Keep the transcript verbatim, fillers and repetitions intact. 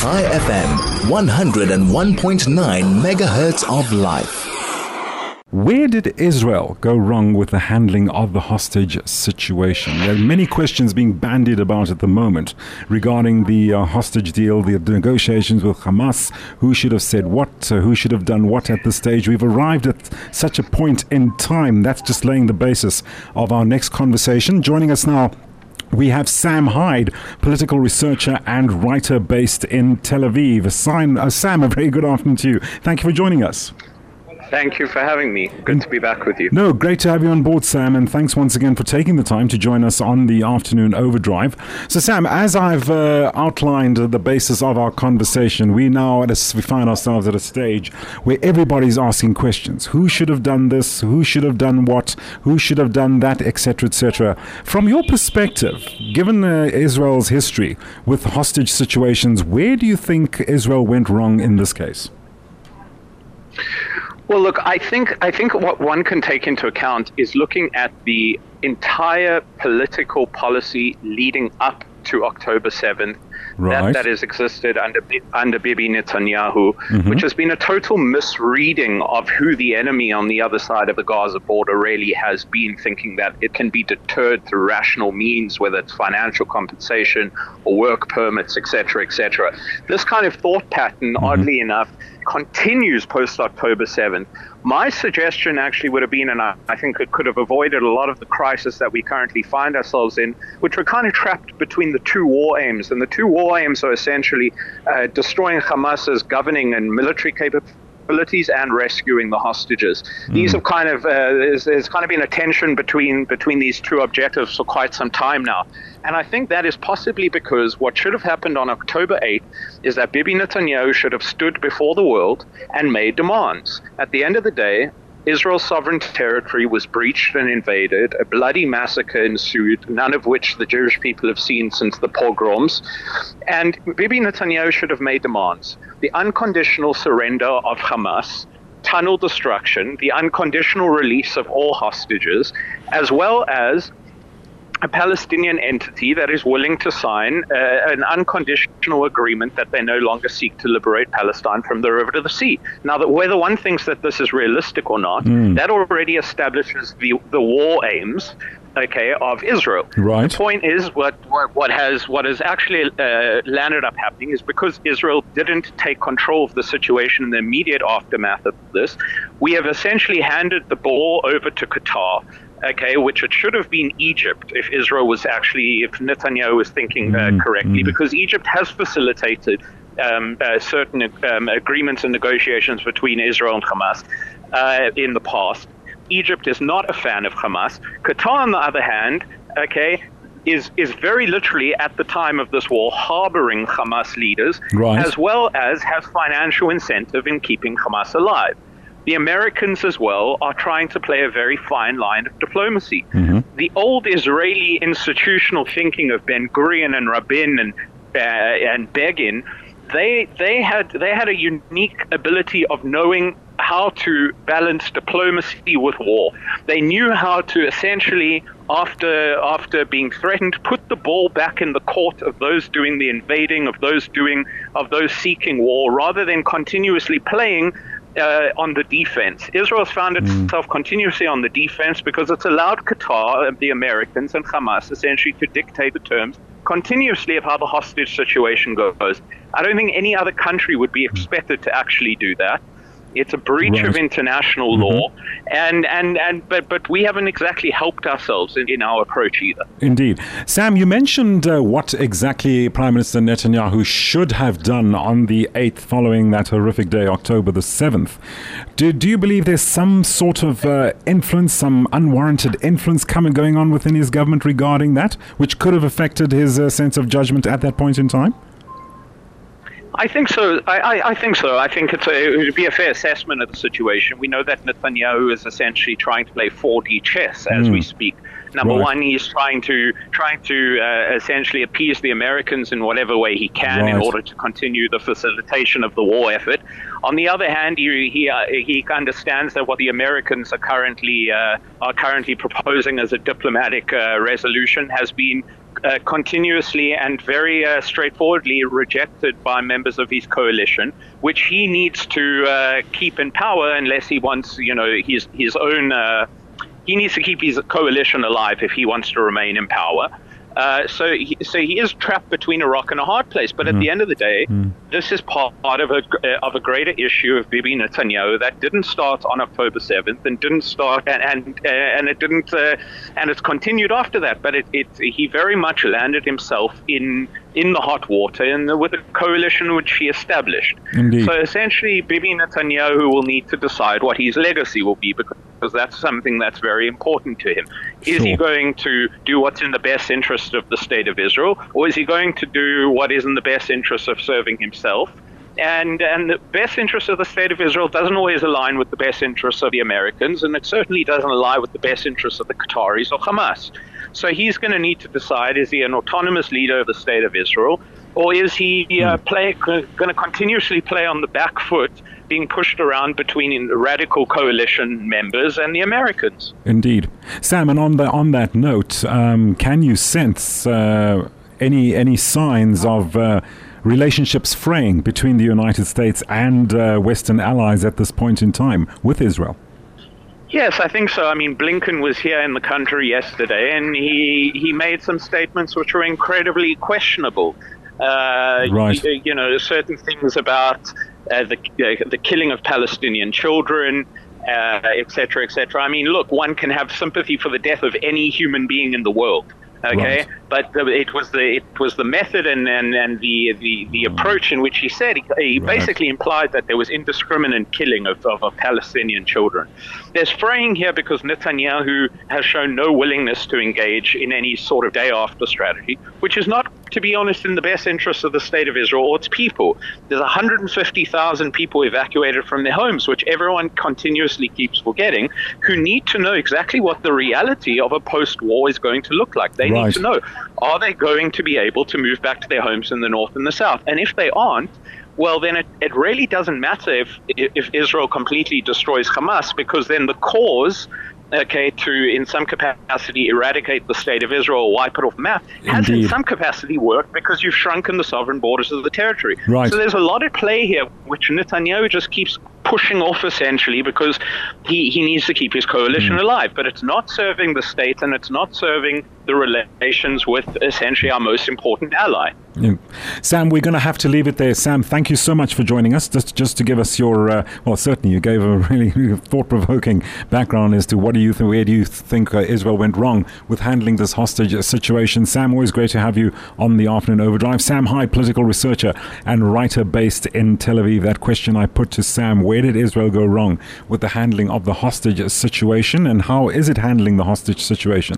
I F M, one oh one point nine megahertz of life. Where did Israel go wrong with the handling of the hostage situation? There are many questions being bandied about at the moment regarding the uh, hostage deal, the negotiations with Hamas, who should have said what, uh, who should have done what at this stage. We've arrived at such a point in time. That's just laying the basis of our next conversation. Joining us now, we have Sam Hyde, political researcher and writer based in Tel Aviv. Sam, uh, Sam, a very good afternoon to you. Thank you for joining us. Thank you for having me. Good to be back with you. No, great to have you on board, Sam, and thanks once again for taking the time to join us on the afternoon overdrive. So, Sam, as I've uh, outlined the basis of our conversation, we now at a, we find ourselves at a stage where everybody's asking questions. Who should have done this? Who should have done what? Who should have done that, et cetera, et cetera. From your perspective, given uh, Israel's history with hostage situations, where do you think Israel went wrong in this case? Well, look, I think I think what one can take into account is looking at the entire political policy leading up to October seventh, right. that, that has existed under under Bibi Netanyahu, mm-hmm. which has been a total misreading of who the enemy on the other side of the Gaza border really has been, thinking that it can be deterred through rational means, whether it's financial compensation or work permits, et cetera, et cetera. This kind of thought pattern, mm-hmm. oddly enough, continues post October seventh. My suggestion actually would have been, and I, I think it could have avoided a lot of the crisis that we currently find ourselves in, which we're kind of trapped between the two war aims. And the two war aims are essentially uh, destroying Hamas's governing and military capability and rescuing the hostages. Mm. These have kind of uh, there's, there's kind of been a tension between between these two objectives for quite some time now, and I think that is possibly because what should have happened on October eighth is that Bibi Netanyahu should have stood before the world and made demands. At the end of the day, Israel's sovereign territory was breached and invaded. A bloody massacre ensued, none of which the Jewish people have seen since the pogroms. And Bibi Netanyahu should have made demands. The unconditional surrender of Hamas, tunnel destruction, the unconditional release of all hostages, as well as a Palestinian entity that is willing to sign uh, an unconditional agreement that they no longer seek to liberate Palestine from the river to the sea. Now, that whether one thinks that this is realistic or not, mm. that already establishes the, the war aims, okay, of Israel. Right. The point is, what what, what has what has actually uh, landed up happening is because Israel didn't take control of the situation in the immediate aftermath of this, we have essentially handed the ball over to Qatar, okay, which it should have been Egypt if Israel was actually, if Netanyahu was thinking uh, correctly, mm-hmm. because Egypt has facilitated um, uh, certain um, agreements and negotiations between Israel and Hamas uh, in the past. Egypt is not a fan of Hamas. Qatar, on the other hand, okay, is is very literally at the time of this war harboring Hamas leaders, right. as well as has financial incentive in keeping Hamas alive. The Americans as well are trying to play a very fine line of diplomacy. Mm-hmm. The old Israeli institutional thinking of Ben-Gurion and Rabin and uh, and Begin, they they had they had a unique ability of knowing how to balance diplomacy with war. They knew how to essentially, after after being threatened, put the ball back in the court of those doing the invading, of those doing of those seeking war, rather than continuously playing Uh, on the defense. Israel's found itself mm. continuously on the defense because it's allowed Qatar, the Americans, and Hamas essentially to dictate the terms continuously of how the hostage situation goes. I don't think any other country would be expected to actually do that. It's a breach right. of international mm-hmm. law, and, and, and but but we haven't exactly helped ourselves in, in our approach either. Indeed. Sam, you mentioned uh, what exactly Prime Minister Netanyahu should have done on the eighth following that horrific day, October the seventh. Do, do you believe there's some sort of uh, influence, some unwarranted influence coming going on within his government regarding that, which could have affected his uh, sense of judgment at that point in time? I think so. I, I, I think so. I think it's a, it would be a fair assessment of the situation. We know that Netanyahu is essentially trying to play four D chess as mm. we speak. Number right. one, he's trying to trying to uh, essentially appease the Americans in whatever way he can right. in order to continue the facilitation of the war effort. On the other hand, he he, uh, he understands that what the Americans are currently uh, are currently proposing as a diplomatic uh, resolution has been uh, continuously and very uh, straightforwardly rejected by members of his coalition, which he needs to uh, keep in power unless he wants, you know, his, his own, uh, he needs to keep his coalition alive if he wants to remain in power. Uh, so, he, so he is trapped between a rock and a hard place. But mm. at the end of the day, mm. this is part of a uh, of a greater issue of Bibi Netanyahu that didn't start on October seventh and didn't start and and, uh, and it didn't uh, and it's continued after that. But it, it he very much landed himself in in the hot water and with a coalition which he established. Indeed. So essentially, Bibi Netanyahu will need to decide what his legacy will be, because because that's something that's very important to him. Is sure. he going to do what's in the best interest of the state of Israel, or is he going to do what is in the best interest of serving himself? And and the best interest of the state of Israel doesn't always align with the best interests of the Americans, and it certainly doesn't align with the best interests of the Qataris or Hamas. So he's going to need to decide, is he an autonomous leader of the state of Israel, or is he uh, play, c- going to continuously play on the back foot, being pushed around between radical coalition members and the Americans? Indeed. Sam, and on the, on that note, um, can you sense uh, any any signs of uh, relationships fraying between the United States and uh, Western allies at this point in time with Israel? Yes, I think so. I mean, Blinken was here in the country yesterday, and he, he made some statements which were incredibly questionable. Uh, right. you, you know, certain things about Uh, the uh, the killing of Palestinian children, uh, et cetera, et cetera. I mean, look, one can have sympathy for the death of any human being in the world, okay? Right. But the, it was the it was the method and and, and the, the the approach in which he said he, he right. basically implied that there was indiscriminate killing of, of of Palestinian children. There's fraying here because Netanyahu has shown no willingness to engage in any sort of day after strategy, which is not, to be honest, in the best interests of the state of Israel or its people. There's one hundred fifty thousand people evacuated from their homes, which everyone continuously keeps forgetting, who need to know exactly what the reality of a post-war is going to look like. They right. need to know, are they going to be able to move back to their homes in the north and the south? And if they aren't, well, then it, it really doesn't matter if, if Israel completely destroys Hamas, because then the cause, okay, to in some capacity eradicate the state of Israel, wipe it off map, has Indeed. in some capacity worked, because you've shrunken the sovereign borders of the territory. Right. So there's a lot at play here, which Netanyahu just keeps pushing off essentially because he, he needs to keep his coalition mm. alive. But it's not serving the state, and it's not serving the relations with essentially our most important ally. Yeah. Sam, we're going to have to leave it there. Sam, thank you so much for joining us. Just, just to give us your, uh, well, certainly you gave a really thought-provoking background as to what do you think, where do you think uh, Israel went wrong with handling this hostage situation. Sam, always great to have you on the Afternoon Overdrive. Sam Hyde, political researcher and writer based in Tel Aviv. That question I put to Sam, where did Israel go wrong with the handling of the hostage situation, and how is it handling the hostage situation?